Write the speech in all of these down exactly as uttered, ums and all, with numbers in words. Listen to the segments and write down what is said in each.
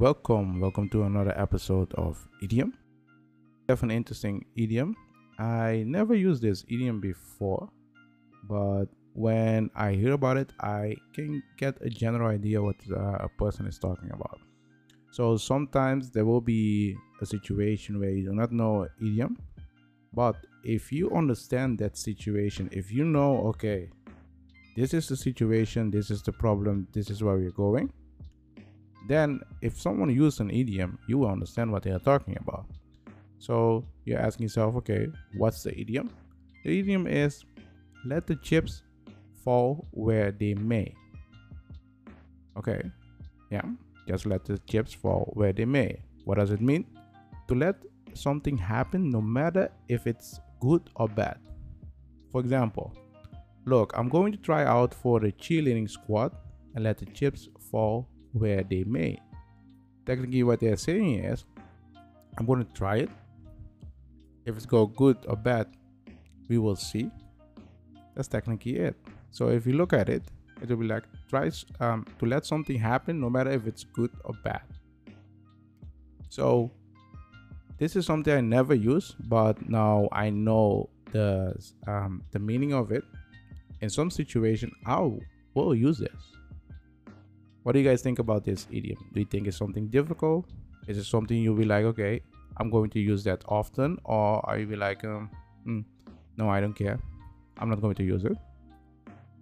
welcome welcome to another episode of Idiom. Have an interesting idiom. I never used this idiom before, but when I hear about it, I can get a general idea what uh, a person is talking about. So sometimes there will be a situation where you do not know an idiom, but if you understand that situation, if you know, okay, this is the situation, this is the problem, this is where we're going, then if someone uses an idiom, you will understand what they are talking about. So you're asking yourself, okay, what's the idiom? The idiom is, let the chips fall where they may. Okay, yeah, just let the chips fall where they may. What does it mean? To let something happen no matter if it's good or bad. For example, look, I'm going to try out for the cheerleading squad and let the chips fall where they may. Technically what they're saying is, I'm going to try it. If it's go good or bad, we will see. That's technically it. So if you look at it, it will be like, try um, to let something happen no matter if it's good or bad. So this is something I never use, but now I know the um, the meaning of it. In some situation, I will use this. What do you guys think about this idiom? Do you think it's something difficult? Is it something you'll be like, okay, I'm going to use that often? Or are you be like, um, mm, no, I don't care, I'm not going to use it?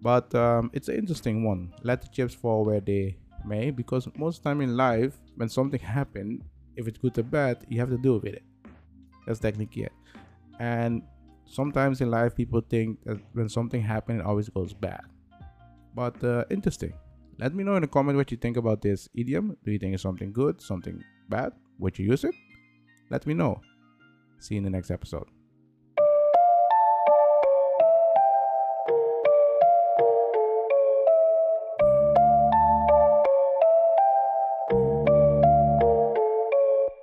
But um, it's an interesting one. Let the chips fall where they may, because most time in life, when something happens, if it's good or bad, you have to deal with it. That's technically it. And sometimes in life, people think that when something happens, it always goes bad. But uh, interesting. Let me know in the comment what you think about this idiom. Do you think it's something good, something bad? Would you use it? Let me know. See you in the next episode.